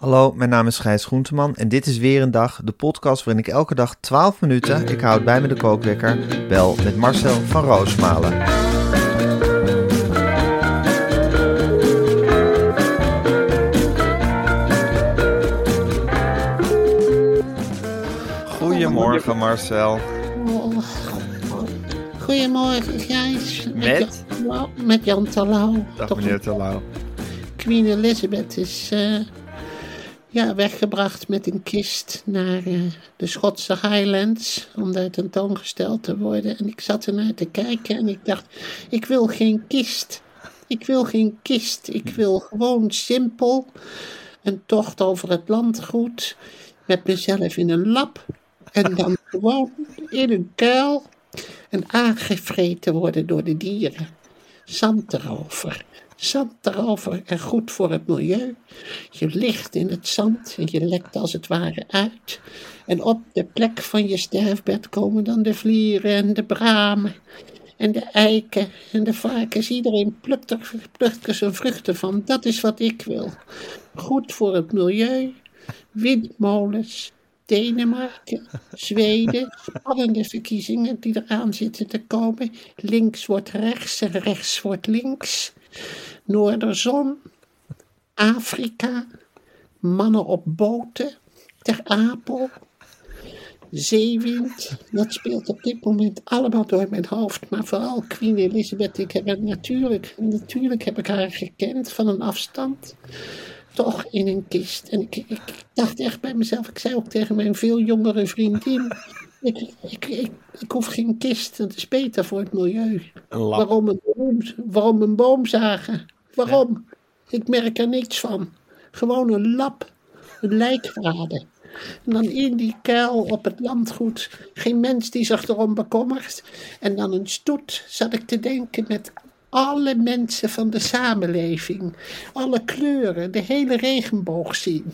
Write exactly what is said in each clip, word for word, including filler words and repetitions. Hallo, mijn naam is Gijs Groenteman en dit is Weer een Dag, de podcast waarin ik elke dag twaalf minuten, ik houd bij me de kookwekker, bel met Marcel van Roosmalen. Goedemorgen Marcel. Goedemorgen Gijs. Met? Met Jan Talaou. Dag meneer Talaou. Queen Elizabeth is... Uh... Ja, weggebracht met een kist naar uh, de Schotse Highlands om daar tentoongesteld te worden. En ik zat ernaar te kijken en ik dacht, ik wil geen kist. Ik wil geen kist. Ik wil gewoon simpel een tocht over het landgoed met mezelf in een lab. En dan gewoon in een kuil en aangevreten worden door de dieren. Zand erover. Zand erover en goed voor het milieu. Je ligt in het zand en je lekt als het ware uit. En op de plek van je sterfbed komen dan de vlieren en de bramen en de eiken en de varkens. Iedereen plukt er, plukt er zijn vruchten van. Dat is wat ik wil. Goed voor het milieu, windmolens, Denemarken, Zweden, spannende verkiezingen die eraan zitten te komen. Links wordt rechts en rechts wordt links. Noorderzon, Afrika, mannen op boten, Ter Apel, zeewind. Dat speelt op dit moment allemaal door mijn hoofd. Maar vooral Queen Elizabeth, ik heb, natuurlijk, natuurlijk heb ik haar gekend van een afstand. Toch in een kist. En ik, ik dacht echt bij mezelf, ik zei ook tegen mijn veel jongere vriendin... Ik, ik, ik, ik hoef geen kist, dat is beter voor het milieu. Waarom een boom, waarom een boom zagen? Waarom? Ja. Ik merk er niks van. Gewoon een lap, een lijkwade. En dan in die kuil op het landgoed, geen mens die zich erom bekommert. En dan een stoet, zat ik te denken met... alle mensen van de samenleving, alle kleuren, de hele regenboog zien.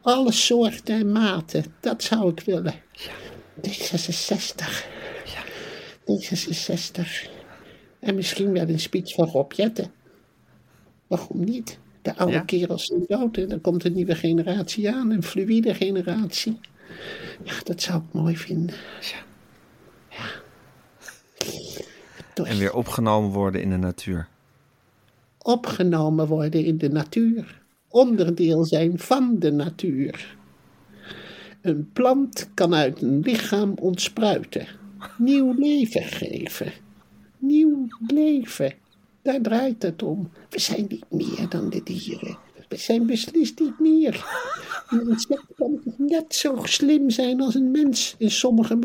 Alle soorten en maten, dat zou ik willen. D zesenzestig. D zesenzestig. En misschien wel een speech van Rob Jetten. Waarom niet? De oude ja. kerels zijn dood en dan komt een nieuwe generatie aan, een fluïde generatie. Ja, dat zou ik mooi vinden. Ja. ja. En weer opgenomen worden in de natuur. Opgenomen worden in de natuur. Onderdeel zijn van de natuur. Een plant kan uit een lichaam ontspruiten. Nieuw leven geven. Nieuw leven. Daar draait het om. We zijn niet meer dan de dieren. We zijn beslist niet meer. Een insect kan net zo slim zijn als een mens. In sommige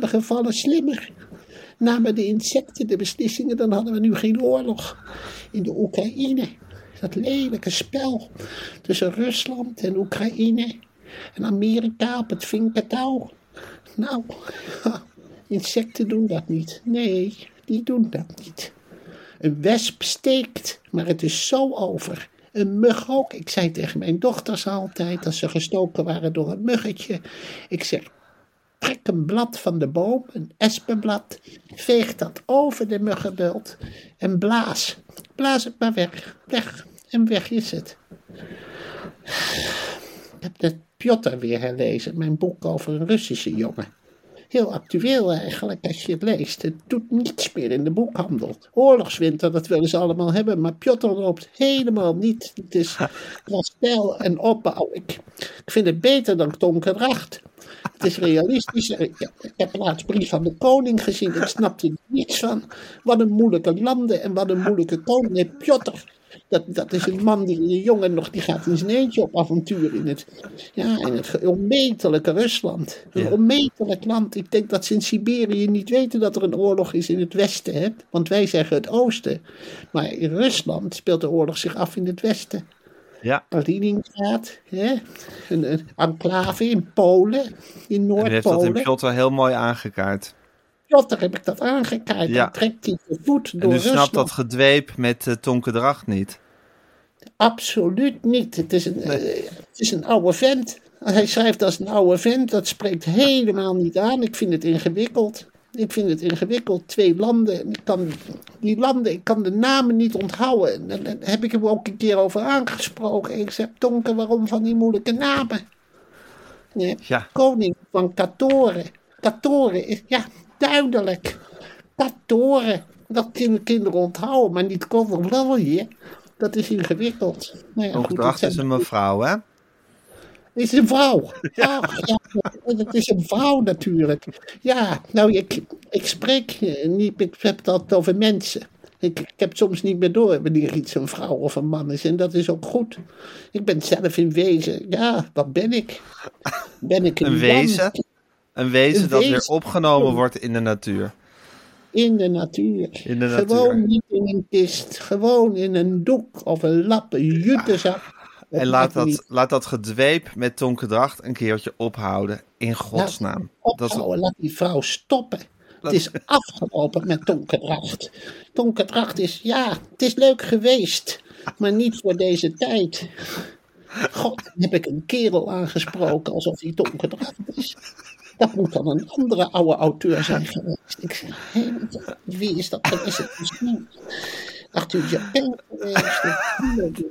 gevallen slimmer. Namen de insecten de beslissingen, dan hadden we nu geen oorlog. In de Oekraïne. Dat lelijke spel tussen Rusland en Oekraïne. En Amerika op het vinkertouw. Nou, insecten doen dat niet. Nee, die doen dat niet. Een wesp steekt, maar het is zo over. Een mug ook. Ik zei tegen mijn dochters altijd, als ze gestoken waren door een muggetje. Ik zeg, trek een blad van de boom, een espenblad. Veeg dat over de muggenbult en blaas. Blaas het maar weg. Weg. En weg is het. Ik heb net Pjotr weer herlezen, mijn boek over een Russische jongen. heel actueel eigenlijk als je het leest. Het doet niets meer in de boekhandel. Oorlogswinter, dat willen ze allemaal hebben, maar Piotr loopt helemaal niet. Het is wel stijl en opbouw. Ik, ik vind het beter dan Tonke Dragt. Het is realistisch. Ik heb laatst brief van de koning gezien. Ik snapte er niets van. Wat een moeilijke landen en wat een moeilijke koning. Nee, Piotr. Dat, dat is een man, die een jongen nog, die gaat in zijn eentje op avontuur in het, ja, in het onmetelijke Rusland. Een ja. onmetelijk land. Ik denk dat ze in Siberië niet weten dat er een oorlog is in het westen. Hè? Want wij zeggen het oosten. Maar in Rusland speelt de oorlog zich af in het westen. Ja. Kaliningrad, hè? Een, een enclave in Polen, in Noord-Polen. En heeft dat in Piotr heel mooi aangekaart. Piotr heb ik dat aangekaart. Ja. Dan trekt hij de voet door Rusland. En u snapt dat gedweep met uh, Tonke Dragt niet? Absoluut niet. Het is, een, nee. uh, het is een oude vent. Hij schrijft als een oude vent. Dat spreekt helemaal niet aan. Ik vind het ingewikkeld. Ik vind het ingewikkeld. Twee landen. Ik kan, die landen, ik kan de namen niet onthouden. En daar heb ik hem ook een keer over aangesproken. Ik zeg, Tonke, waarom van die moeilijke namen? Nee. Ja. Koning van Katoren. Katoren is, ja, duidelijk. Katoren. Dat kunnen kinderen onthouden, maar niet Katoren. Dat is ingewikkeld. Nou ja, Ongedracht is een mevrouw, hè? Is een vrouw. Ja. Oh, ja, dat is een vrouw natuurlijk. Ja, nou, ik, ik spreek niet, ik heb het altijd over mensen. Ik, ik heb soms niet meer door wanneer iets een vrouw of een man is. En dat is ook goed. Ik ben zelf in wezen. Ja, wat ben ik? Ben ik een, een wezen? Man? Een wezen een dat wezen. weer opgenomen wordt in de natuur. In de natuur. In de natuur. Gewoon niet in een kist. Gewoon in een doek of een lap, een jutezak. Ja. En laat dat, laat dat gedweep met Tonke Dragt een keertje ophouden. In godsnaam. Laat, dat is... laat die vrouw stoppen. Laat... Het is afgelopen met Tonke Dragt. Tonke Dragt is, ja, het is leuk geweest. Maar niet voor deze tijd. God, dan heb ik een kerel aangesproken alsof hij Tonke Dragt is. Dat moet dan een andere oude auteur zijn geweest. Ik zeg, hé, wie is dat? Dan is het misschien Arthur Japin geweest.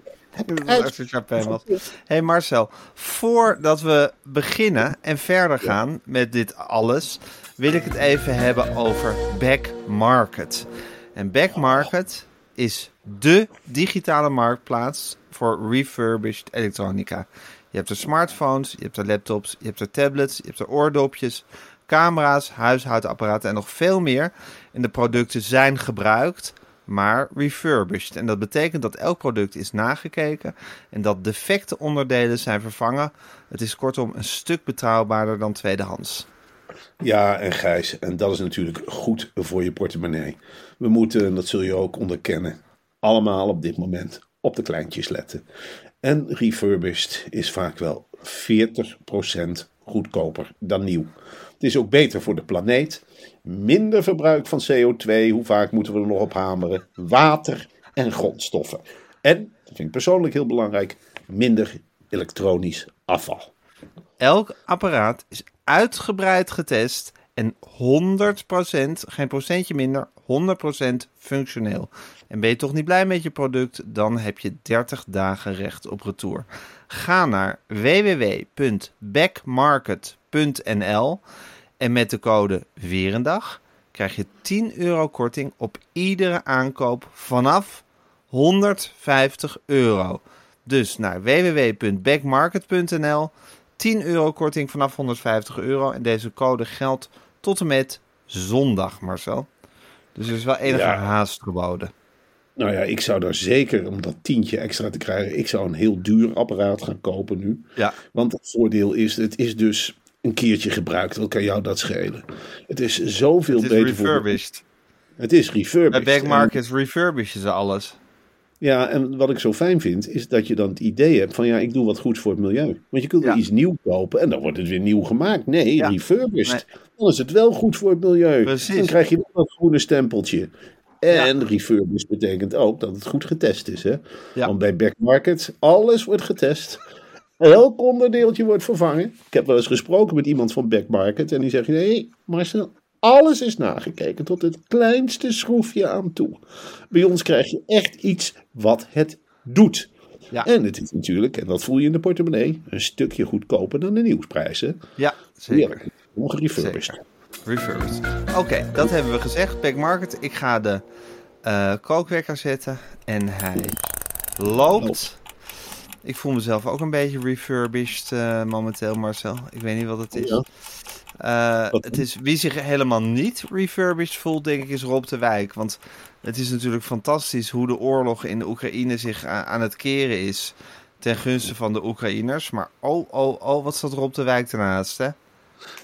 Arthur Japin was. Hé hey Marcel, voordat we beginnen en verder gaan met dit alles, wil ik het even hebben over Back Market. En Back Market is dé digitale marktplaats voor refurbished elektronica. Je hebt er smartphones, je hebt er laptops, je hebt er tablets, je hebt er oordopjes, camera's, huishoudapparaten en nog veel meer. En de producten zijn gebruikt, maar refurbished. En dat betekent dat elk product is nagekeken en dat defecte onderdelen zijn vervangen. Het is kortom een stuk betrouwbaarder dan tweedehands. Ja, en Gijs, en dat is natuurlijk goed voor je portemonnee. We moeten, en dat zul je ook onderkennen, allemaal op dit moment op de kleintjes letten. En refurbished is vaak wel veertig procent goedkoper dan nieuw. Het is ook beter voor de planeet. Minder verbruik van C O twee, hoe vaak moeten we er nog op hameren. Water en grondstoffen. En, dat vind ik persoonlijk heel belangrijk, minder elektronisch afval. Elk apparaat is uitgebreid getest en honderd procent, geen procentje minder, honderd procent functioneel. En ben je toch niet blij met je product, dan heb je dertig dagen recht op retour. Ga naar w w w punt backmarket punt n l en met de code WEEREENDAG krijg je tien euro korting op iedere aankoop vanaf honderdvijftig euro. Dus naar w w w punt backmarket punt n l, tien euro korting vanaf honderdvijftig euro en deze code geldt tot en met zondag, Marcel. Dus er is wel enige ja. haast geboden. Nou ja, ik zou daar zeker, om dat tientje extra te krijgen, ik zou een heel duur apparaat gaan kopen nu. Ja. Want het voordeel is, het is dus een keertje gebruikt. Wat kan jou dat schelen? Het is zoveel beter. Het is beter refurbished. Voor... Het is refurbished. Bij Back Market en... refurbishen ze alles. Ja, en wat ik zo fijn vind, is dat je dan het idee hebt van ja, ik doe wat goeds voor het milieu. Want je kunt ja. iets nieuw kopen en dan wordt het weer nieuw gemaakt. Nee, ja. refurbished. Nee. Dan is het wel goed voor het milieu. Precies. Dan krijg je wel dat groene stempeltje. En ja. refurbished betekent ook dat het goed getest is. Hè? Ja. Want bij Back Market, alles wordt getest. Elk onderdeeltje wordt vervangen. Ik heb wel eens gesproken met iemand van Back Market en die zegt, nee Marcel, alles is nagekeken tot het kleinste schroefje aan toe. Bij ons krijg je echt iets wat het doet. Ja. En het is natuurlijk, en dat voel je in de portemonnee, een stukje goedkoper dan de nieuwsprijzen. Ja, zeker. Heerlijk. Ongerefurbished. Refurbished. Oké, okay, dat hebben we gezegd. Back Market. Ik ga de uh, kookwekker zetten. En hij loopt. Ik voel mezelf ook een beetje refurbished uh, momenteel, Marcel. Ik weet niet wat het is. Uh, het is. Wie zich helemaal niet refurbished voelt, denk ik, is Rob de Wijk. Want het is natuurlijk fantastisch hoe de oorlog in de Oekraïne zich a- aan het keren is. Ten gunste van de Oekraïners. Maar oh, oh, oh, wat staat Rob de Wijk daarnaast, hè?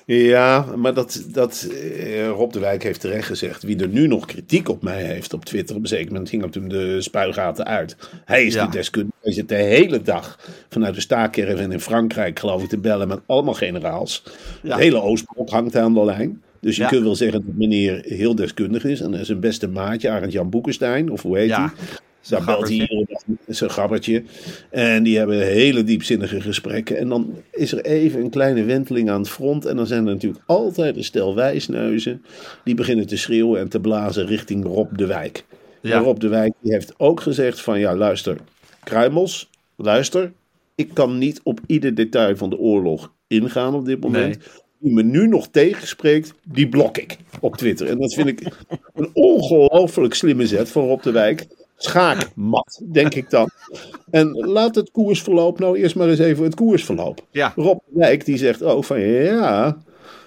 Ja, maar dat, dat eh, Rob de Wijk heeft terecht gezegd. Wie er nu nog kritiek op mij heeft op Twitter, op een zeker moment ging het hem de spuigaten uit. Hij is ja. de deskundige. Hij zit de hele dag vanuit de staakerven in Frankrijk, geloof ik, te bellen met allemaal generaals. Ja. Het hele Oostblok hangt aan de lijn. Dus je ja. kunt wel zeggen dat meneer heel deskundig is. En zijn beste maatje, Arend Jan Boekenstein, of hoe heet ja. hij? Daar belt hij iedere dag zijn gabbertje. En die hebben hele diepzinnige gesprekken. En dan is er even een kleine wenteling aan het front. En dan zijn er natuurlijk altijd een stel wijsneuzen. Die beginnen te schreeuwen en te blazen richting Rob de Wijk. Ja. En Rob de Wijk die heeft ook gezegd van ja luister, kruimels, luister. Ik kan niet op ieder detail van de oorlog ingaan op dit moment. Nee. Die me nu nog tegenspreekt, die blok ik op Twitter. En dat vind ik een ongelooflijk slimme zet van Rob de Wijk. Schaakmat, denk ik dan. En laat het koersverloop nou eerst maar eens even het koersverloop. Ja. Rob de Wijk die zegt ook van ja,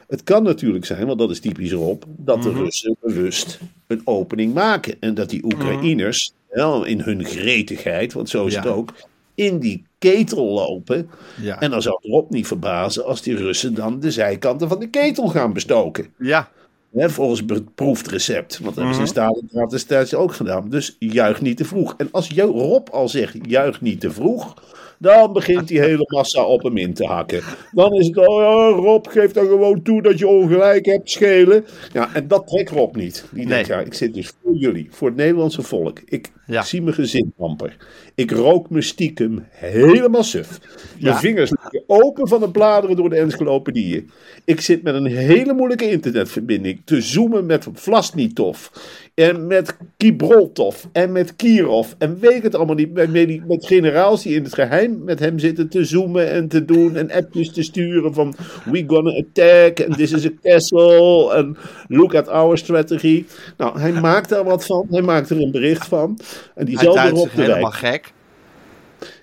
het kan natuurlijk zijn, want dat is typisch Rob, dat mm-hmm. de Russen bewust een opening maken. En dat die Oekraïners mm-hmm. wel in hun gretigheid, want zo is ja. het ook, in die ketel lopen. Ja. En dan zou het Rob niet verbazen als die Russen dan de zijkanten van de ketel gaan bestoken. Ja. He, volgens het proefrecept. Want dat hebben ze in Stalingrad ook gedaan. Dus juich niet te vroeg. En als Rob al zegt juich niet te vroeg, dan begint die hele massa op hem in te hakken. Dan is het oh ja, Rob, geef dan gewoon toe dat je ongelijk hebt, schelen. Ja, en dat trekt Rob niet. Die nee. denkt, ja, ik zit dus voor jullie, voor het Nederlandse volk. Ik ja. zie mijn gezin amper. Ik rook me stiekem helemaal suf. Mijn ja. vingers liggen open van de bladeren door de encyclopedieën. Ik zit met een hele moeilijke internetverbinding te zoomen met Vlasnitov. En met Kibrotov. En met Kirov. En weet ik het allemaal niet. Met, met generaals die in het geheim met hem zitten te zoomen en te doen. En appjes te sturen van we gonna attack. And this is a castle. And look at our strategy. Nou, hij maakt daar wat van. Hij maakt er een bericht van. En die hij zal duidt zich helemaal gek.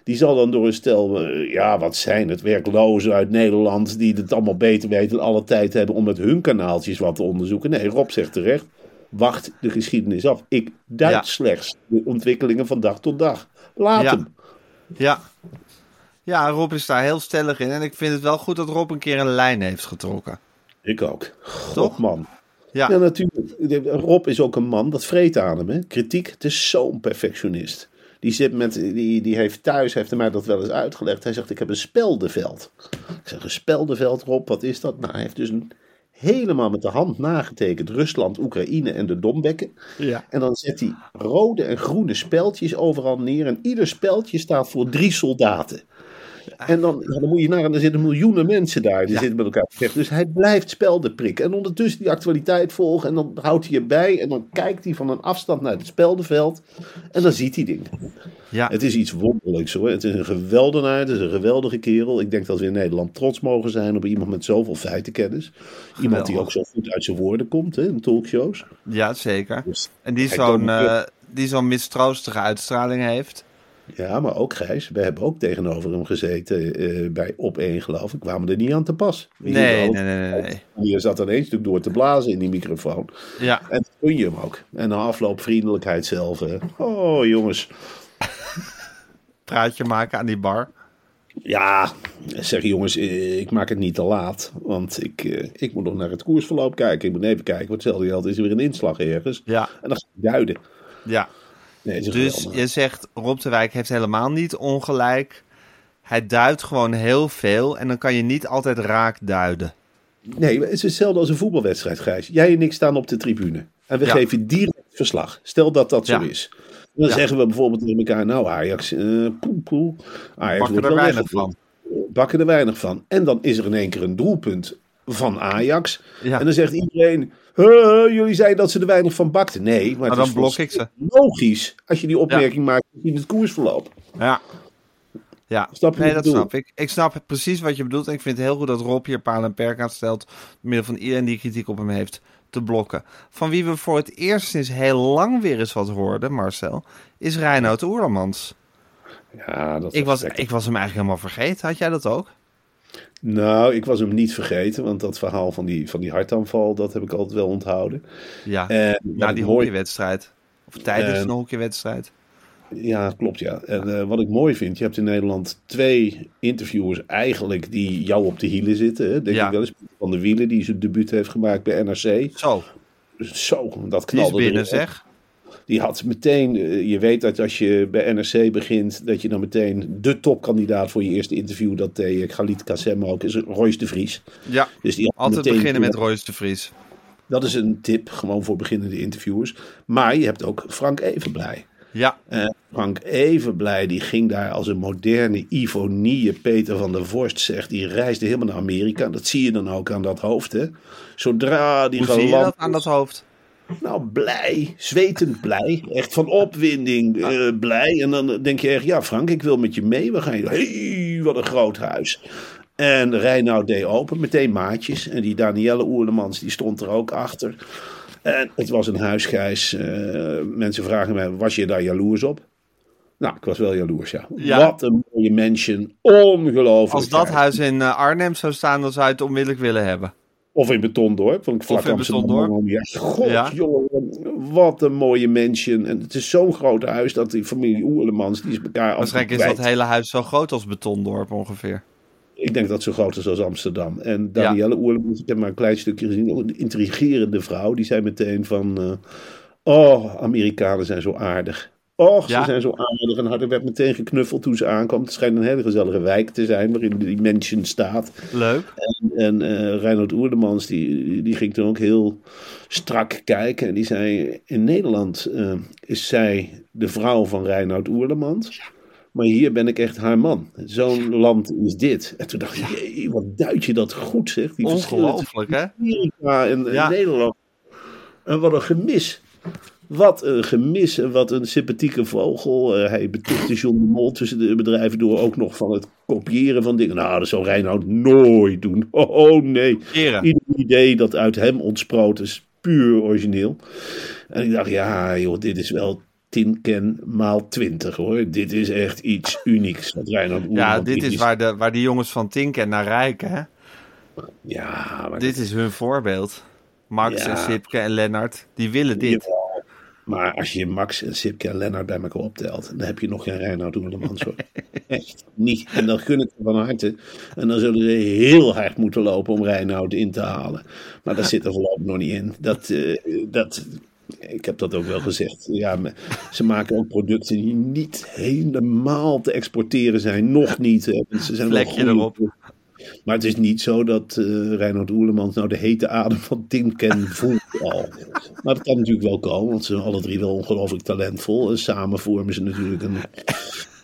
Die zal dan door een stel, ja wat zijn het, werklozen uit Nederland. Die het allemaal beter weten en alle tijd hebben om met hun kanaaltjes wat te onderzoeken. Nee, Rob zegt terecht. Wacht de geschiedenis af. Ik duid ja. slechts de ontwikkelingen van dag tot dag. Laat ja. hem. Ja. ja, Rob is daar heel stellig in. En ik vind het wel goed dat Rob een keer een lijn heeft getrokken. Ik ook. God, toch? Man. Ja. ja, natuurlijk. Rob is ook een man, dat vreet aan hem. Hè? Kritiek, het is zo'n perfectionist. Die, zit met, die, die heeft thuis, heeft hij mij dat wel eens uitgelegd. Hij zegt, ik heb een speldeveld. Ik zeg, een speldeveld, Rob, wat is dat? Nou, hij heeft dus een... helemaal met de hand nagetekend Rusland, Oekraïne en de Dombekken. Ja. En dan zet hij rode en groene speldjes overal neer. En ieder speldje staat voor drie soldaten. En dan, ja, dan moet je naar, en er zitten miljoenen mensen daar. Die ja. zitten met elkaar gevecht. Dus hij blijft spelden prikken. En ondertussen die actualiteit volgen. En dan houdt hij erbij. En dan kijkt hij van een afstand naar het speldenveld. En dan ziet hij dingen. Ja. Het is iets wonderlijks hoor. Het is een geweldenaar. Het is een geweldige kerel. Ik denk dat we in Nederland trots mogen zijn op iemand met zoveel feitenkennis. Geweldig. Iemand die ook zo goed uit zijn woorden komt hè, in talkshows. Ja, zeker. Dus en die zo'n, uh, die zo'n mistroostige uitstraling heeft. Ja, maar ook Gijs. We hebben ook tegenover hem gezeten uh, bij Op één, geloof ik. Kwamen er niet aan te pas. Nee, nee, nee, nee, nee. Je zat ineens natuurlijk door te blazen in die microfoon. Ja. En dat kun je hem ook. En na afloop vriendelijkheid zelf. Uh, oh, jongens. Praatje maken aan die bar. Ja, zeg jongens, ik maak het niet te laat. Want ik, ik moet nog naar het koersverloop kijken. Ik moet even kijken, want hetzelfde geld is er weer een inslag ergens. Ja. En dan ga ik duiden. Ja. Nee, dus je zegt, Rob de Wijk heeft helemaal niet ongelijk. Hij duidt gewoon heel veel en dan kan je niet altijd raak duiden. Nee, het is hetzelfde als een voetbalwedstrijd, Gijs. Jij en ik staan op de tribune en we ja. geven direct verslag. Stel dat dat ja. zo is. Dan ja. zeggen we bijvoorbeeld tegen elkaar, nou Ajax, uh, poem, poem. Ajax bakken wordt er weinig weg. van. Bakken er weinig van. En dan is er in één keer een doelpunt van Ajax. Ja. En dan zegt iedereen... Uh, jullie zeiden dat ze er weinig van bakten. Nee, maar het nou, dan is blok ik ze. Logisch als je die opmerking ja. maakt in het koersverloop. Ja. Ja, snap je nee, dat bedoel? Snap ik. Ik snap precies wat je bedoelt. En ik vind het heel goed dat Rob hier paal en perk aan stelt, door middel van iedereen die kritiek op hem heeft, te blokken. Van wie we voor het eerst sinds heel lang weer eens wat hoorden, Marcel, is Reinout Oerlemans. Ja, dat ik was, ik was hem eigenlijk helemaal vergeten. Had jij dat ook? Nou, ik was hem niet vergeten, want dat verhaal van die, van die hartaanval, dat heb ik altijd wel onthouden. Ja, en, na die mooi... hockeywedstrijd. Of tijdens en... een hockeywedstrijd. Ja, klopt ja. En uh, wat ik mooi vind, je hebt in Nederland twee interviewers eigenlijk die jou op de hielen zitten. Hè? Denk ja. ik wel eens van de Wielen, die zijn debuut heeft gemaakt bij N R C. Zo. Zo, dat knalde die is binnen, zeg. Die had meteen, uh, je weet dat als je bij N R C begint, dat je dan meteen de topkandidaat voor je eerste interview, dat deed Galit Kassem ook, is Royce de Vries. Ja, dus die altijd beginnen met Royce de Vries. Dat is een tip, gewoon voor beginnende interviewers. Maar je hebt ook Frank Evenblij. Ja. Uh, Frank Evenblij, die ging daar als een moderne Ivonie, Peter van der Vorst zegt, die reisde helemaal naar Amerika. Dat zie je dan ook aan dat hoofd, hè. Zodra die Hoe geland... zie je dat aan dat hoofd? Nou, blij. Zwetend blij. Echt van opwinding uh, blij. En dan denk je echt, ja Frank, ik wil met je mee. We gaan je... Hey, wat een groot huis. En Reinout deed open, meteen maatjes. En die Danielle Oerlemans, die stond er ook achter. En het was een huisgijs. Uh, mensen vragen mij, was je daar jaloers op? Nou, ik was wel jaloers, ja. ja. Wat een mooie mansion. Ongelooflijk. Als dat huis in Arnhem zou staan, dan zou je het onmiddellijk willen hebben. Of in Betondorp. Want ik vlak Amsterdam. Ja. God, ja. jongen. Wat een mooie mansion. En het is zo'n groot huis dat die familie Oerlemans, die is elkaar... Waarschijnlijk is dat hele huis zo groot als Betondorp ongeveer. Ik denk dat het zo groot is als Amsterdam. En Danielle ja. Oerlemans, ik heb maar een klein stukje gezien, een intrigerende vrouw, die zei meteen van, uh, oh, Amerikanen zijn zo aardig. Och, ja. ze zijn zo aardig. En Harder werd meteen geknuffeld toen ze aankwam. Het schijnt een hele gezellige wijk te zijn, waarin die mansion staat. Leuk. En, en uh, Reinout Oerlemans, die, die ging toen ook heel strak kijken. En die zei, in Nederland uh, is zij de vrouw van Reinout Oerlemans. Ja. Maar hier ben ik echt haar man. Zo'n land is dit. En toen dacht ik, jee, wat duid je dat goed, zeg. Die Ongelooflijk, hè? Amerika en, ja. en Nederland. En wat een gemis. Wat een gemis en wat een sympathieke vogel. Uh, hij betichtte John de Mol tussen de bedrijven door ook nog van het kopiëren van dingen. Nou, dat zou Reinout nooit doen. Oh, oh nee. Ieder idee dat uit hem ontsproot is puur origineel. En ik dacht, ja joh, dit is wel... Tinken maal twintig hoor. Dit is echt iets unieks. Wat Reinout ja, dit is waar de, waar de jongens van Tinken naar rijken. Hè? Ja, maar dit dat... is hun voorbeeld. Max ja. en Sipke en Lennart, die willen dit. Ja, maar als je Max en Sipke en Lennart bij elkaar optelt, dan heb je nog geen Reinout Oerlemans hoor. Echt niet. En dan gun ik ze van harte. En dan zullen ze heel hard moeten lopen om Reinout in te halen. Maar dat zit er voorlopig nog niet in. Dat... Uh, dat Ik heb dat ook wel gezegd. Ja, ze maken ook producten die niet helemaal te exporteren zijn. Nog niet. Ze zijn Vlekje erop. Maar het is niet zo dat uh, Reinout Oerlemans nou de hete adem van Tinken voelt al. Maar dat kan natuurlijk wel komen. Want ze zijn alle drie wel ongelooflijk talentvol. En samen vormen ze natuurlijk een,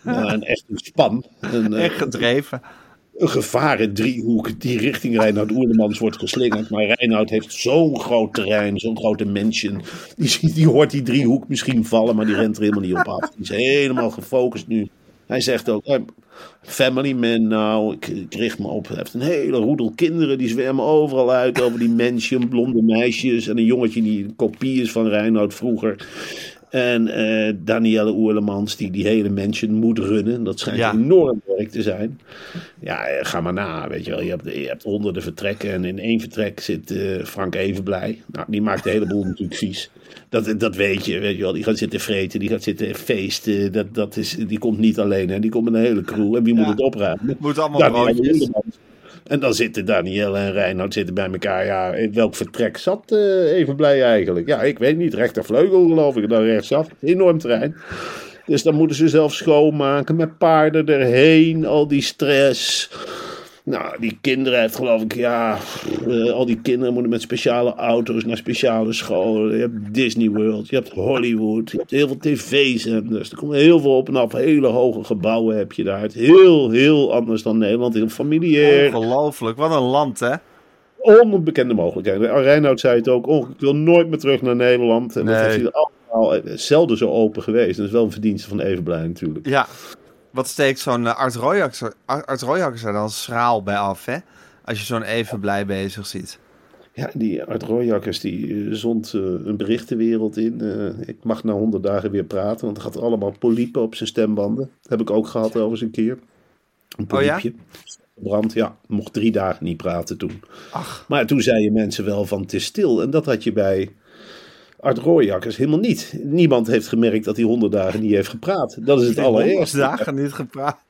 uh, een echt een span. Een, uh, echt gedreven. Een gevaren driehoek die richting Reinout Oerlemans wordt geslingerd. Maar Reinout heeft zo'n groot terrein, zo'n grote mansion. Die, die hoort die driehoek misschien vallen, maar die rent er helemaal niet op af. Die is helemaal gefocust nu. Hij zegt ook, family man nou, ik, ik richt me op. Hij heeft een hele roedel kinderen, die zwermen overal uit over die mansion. Blonde meisjes en een jongetje die een kopie is van Reinout vroeger. En uh, Danielle Oerlemans, die die hele mansion moet runnen. Dat schijnt ja. enorm werk te zijn. Ja, ga maar na, weet je wel. Je hebt, je hebt honderden vertrekken en in één vertrek zit uh, Frank Evenblij. Nou, die maakt de hele boel natuurlijk vies. Dat, dat weet je, weet je wel. Die gaat zitten vreten, die gaat zitten feesten. Dat, dat is, die komt niet alleen, hè. Die komt met een hele crew. En wie ja. moet het opruimen? Het moet allemaal broodjes. En dan zitten Danielle en Reinout zitten bij elkaar. Ja, in welk vertrek zat uh, Evenblij eigenlijk? Ja, ik weet niet. Rechtervleugel geloof ik. Dan rechtsaf. Enorm terrein. Dus dan moeten ze zelf schoonmaken. Met paarden erheen. Al die stress. Nou, die kinderen heeft geloof ik... Ja, uh, al die kinderen moeten met speciale auto's naar speciale scholen. Je hebt Disney World. Je hebt Hollywood. Je hebt heel veel tv-zenders. Er komt heel veel op en af. Hele hoge gebouwen heb je daar. Het heel, heel anders dan Nederland. Heel familiair. Ongelooflijk. Wat een land, hè? Onbekende mogelijkheden. Reinout zei het ook. Oh, ik wil nooit meer terug naar Nederland. En nee. Dat is hier allemaal zelden zo open geweest. Dat is wel een verdienste van Evenblij natuurlijk. Ja. Wat steekt zo'n Art Rooyakkers er dan schraal bij af, hè? Als je zo'n Evenblij bezig ziet. Ja, die Art Rooyakkers die zond uh, een bericht de wereld in. Uh, ik mag na honderd dagen weer praten, want er gaat allemaal polypen op zijn stembanden. Dat heb ik ook gehad trouwens een keer. Een polypje. Oh ja? Brand, ja, mocht drie dagen niet praten toen. Ach. Maar toen zeiden mensen wel van het is stil. En dat had je bij Art Rooyakkers helemaal niet. Niemand heeft gemerkt dat hij honderd dagen niet heeft gepraat. Dat is het allereerste. honderd dagen niet gepraat.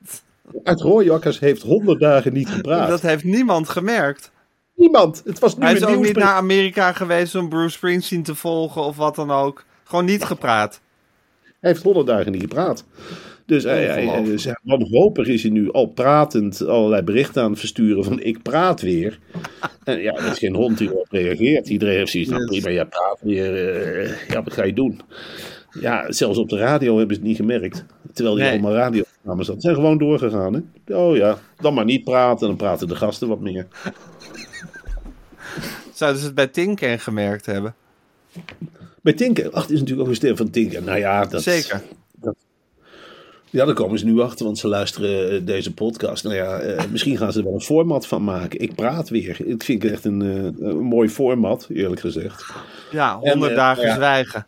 Art Rooyakkers heeft honderd dagen niet gepraat. Dat heeft niemand gemerkt. Niemand. Het was nu Hij is ook nieuwsbrief. Niet naar Amerika geweest om Bruce Springsteen te volgen of wat dan ook. Gewoon niet gepraat. Hij heeft honderd dagen niet gepraat. Dus hij, hij, hij, wanhopig is hij nu al pratend allerlei berichten aan het versturen van ik praat weer. En ja, er is geen hond die erop reageert. Iedereen heeft zoiets, nou prima, jij praat weer. Uh, ja, wat ga je doen? Ja, zelfs op de radio hebben ze het niet gemerkt. Terwijl die nee. allemaal radioopnames hadden. Ze zijn gewoon doorgegaan, hè? Oh ja, dan maar niet praten. Dan praten de gasten wat meer. Zouden ze het bij Tinken gemerkt hebben? Bij Tinken? Ach, het is natuurlijk ook een stem van Tinken. Nou ja, dat... Zeker. Ja, daar komen ze nu achter, want ze luisteren deze podcast. Nou ja, eh, misschien gaan ze er wel een format van maken. Ik praat weer. Ik vind het echt een, een mooi format, eerlijk gezegd. Ja, honderd en, dagen eh, ja. zwijgen.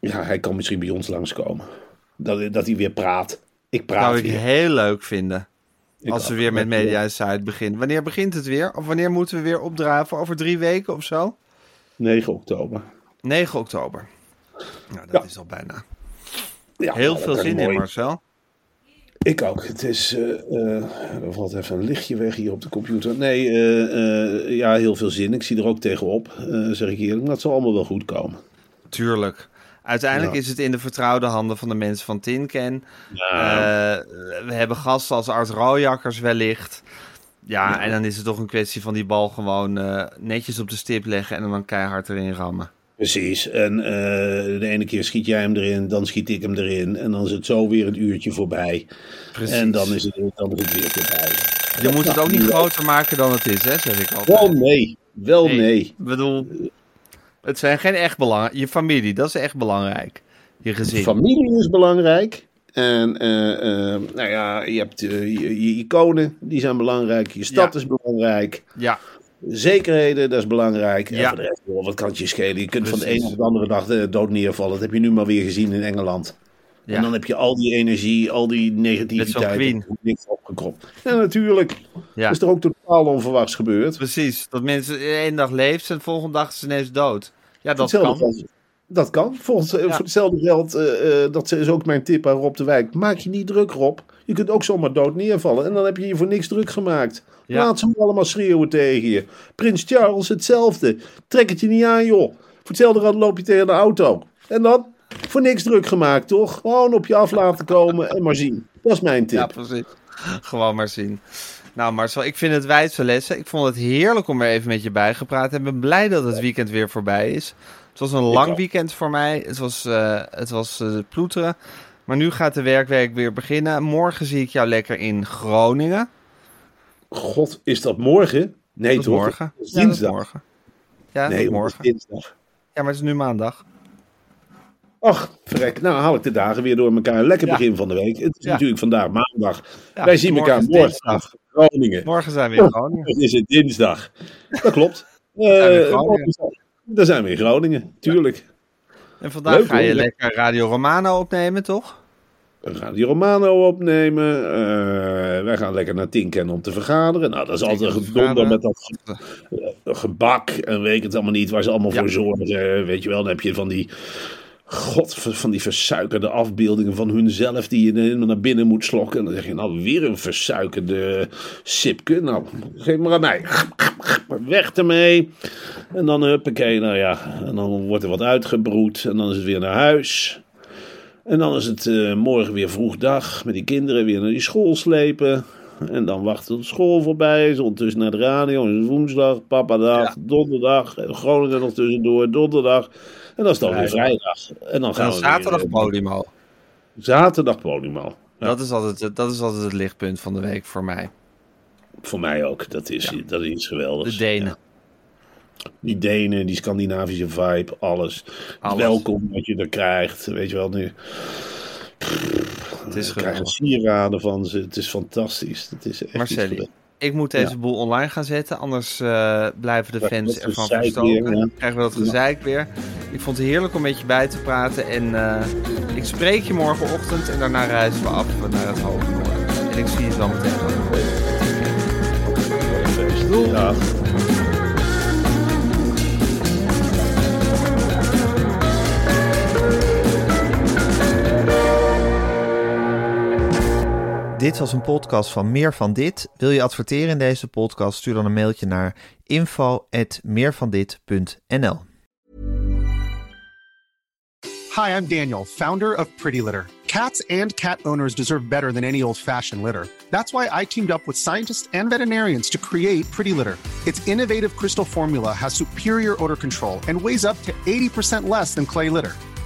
Ja, hij kan misschien bij ons langskomen. Dat, dat hij weer praat. Ik praat weer. Dat zou ik weer. heel leuk vinden. Ik als we weer met Media ja. Zuid beginnen. Wanneer begint het weer? Of wanneer moeten we weer opdraven? Over drie weken of zo? negen oktober. negen oktober. Nou, dat ja. is al bijna... Ja, heel veel zin in, Marcel. Ik ook. Het is... Uh, uh, er valt even een lichtje weg hier op de computer. Nee, uh, uh, ja, heel veel zin. Ik zie er ook tegenop, uh, zeg ik eerlijk. Maar het zal allemaal wel goed komen. Tuurlijk. Uiteindelijk ja. is het in de vertrouwde handen van de mensen van Tinken. Ja. Uh, we hebben gasten als Art Rooyakkers wellicht. Ja, ja, en dan is het toch een kwestie van die bal gewoon uh, netjes op de stip leggen... en dan keihard erin rammen. Precies, en uh, de ene keer schiet jij hem erin, dan schiet ik hem erin. En dan is het zo weer een uurtje voorbij. Precies. En dan is het, dan is het weer voorbij. Je dat moet het ook niet leuk. groter maken dan het is, hè, zeg ik altijd. Wel nee, wel nee. nee. Ik bedoel, het zijn geen echt belangrijk. Je familie, dat is echt belangrijk. Je gezin. Familie is belangrijk. En uh, uh, nou ja, je hebt uh, je, je iconen, die zijn belangrijk. Je stad ja. is belangrijk. Ja. Zekerheden, dat is belangrijk. Ja. En voor de rest, joh, wat kan het je schelen? Je kunt Precies. van de ene op de andere dag uh, dood neervallen. Dat heb je nu maar weer gezien in Engeland. Ja. En dan heb je al die energie, al die negativiteit. Niks opgekropt. Ja, natuurlijk. Ja. Dat is er ook totaal onverwachts gebeurd. Precies. Dat mensen één dag leeft en de volgende dag is ineens dood. Ja, dat hetzelfde kan. Geld, dat kan. Volgens, ja. Voor hetzelfde geld, uh, uh, dat is ook mijn tip aan Rob de Wijk. Maak je niet druk, Rob. Je kunt ook zomaar dood neervallen. En dan heb je je voor niks druk gemaakt. Ja. Laat ze allemaal schreeuwen tegen je. Prins Charles hetzelfde. Trek het je niet aan, joh. Voor hetzelfde rand loop je tegen de auto. En dan voor niks druk gemaakt, toch? Gewoon op je af laten komen en maar zien. Dat is mijn tip. Ja, precies. Gewoon maar zien. Nou Marcel, ik vind het wijze lessen. Ik vond het heerlijk om er even met je bijgepraat te hebben. Ik ben blij dat het weekend weer voorbij is. Het was een lang weekend voor mij. Het was, uh, het was uh, ploeteren. Maar nu gaat de werkweek weer beginnen. Morgen zie ik jou lekker in Groningen. God, is dat morgen? Nee, dat toch? Morgen. Is ja, dinsdag. Dat morgen. Ja, nee, morgen. Dinsdag. Ja, maar het is nu maandag. Och, verrek. Nou, haal ik de dagen weer door elkaar. Lekker ja. begin van de week. Het is ja. natuurlijk vandaag maandag. Ja, wij zien elkaar morgen in Groningen. Morgen zijn we in Groningen. Morgen is het dinsdag. Dat klopt. uh, Daar zijn we in Groningen, tuurlijk. Ja. En vandaag Leuk, ga je hoor. lekker Radio Romano opnemen, toch? Radio Romano opnemen. Uh, wij gaan lekker naar Tinken om te vergaderen. Nou, dat is altijd een gedonder met dat gebak. En weet ik het allemaal niet waar ze allemaal ja. voor zorgen. Weet je wel, dan heb je van die... God, van die versuikerde afbeeldingen van hunzelf die je helemaal naar binnen moet slokken. En dan zeg je, nou weer een versuikerde Sipke. Nou, geef maar aan mij. Weg ermee. En dan huppakee, nou ja. En dan wordt er wat uitgebroed. En dan is het weer naar huis. En dan is het uh, morgen weer vroeg dag. Met die kinderen weer naar die school slepen. En dan wachten tot school voorbij is. Ondertussen naar de radio. Dus woensdag, papadag, ja. donderdag. Groningen nog tussendoor, donderdag. En dat is dan weer vrijdag. En dan gaan we zaterdag weer, Podimo. Zaterdag Podimo. Ja. Dat is altijd, dat is altijd het lichtpunt van de week voor mij. Voor mij ook. Dat is, ja. dat is iets geweldigs. De Denen. Ja. Die Denen, die Scandinavische vibe, alles. alles. Welkom wat je er krijgt. Weet je wel, nu... het is krijgen sieraden van ze. Het is fantastisch. Het is echt Marcel, ik moet deze ja. boel online gaan zetten. Anders uh, blijven de fans ja, ervan verstoken. Dan ja. krijgen we dat gezeik ja. weer. Ik vond het heerlijk om met je bij te praten. En uh, ik spreek je morgenochtend. En daarna reizen we af naar het Hoge Noorden. En ik zie je dan meteen wel. Doei. Ja. Dit was een podcast van Meer van Dit. Wil je adverteren in deze podcast? Stuur dan een mailtje naar info at meervandit dot n l. Hi, I'm Daniel, founder of Pretty Litter. Cats and cat owners deserve better than any old-fashioned litter. That's why I teamed up with scientists and veterinarians to create Pretty Litter. Its innovative crystal formula has superior odor control and weighs up to eighty percent less than clay litter.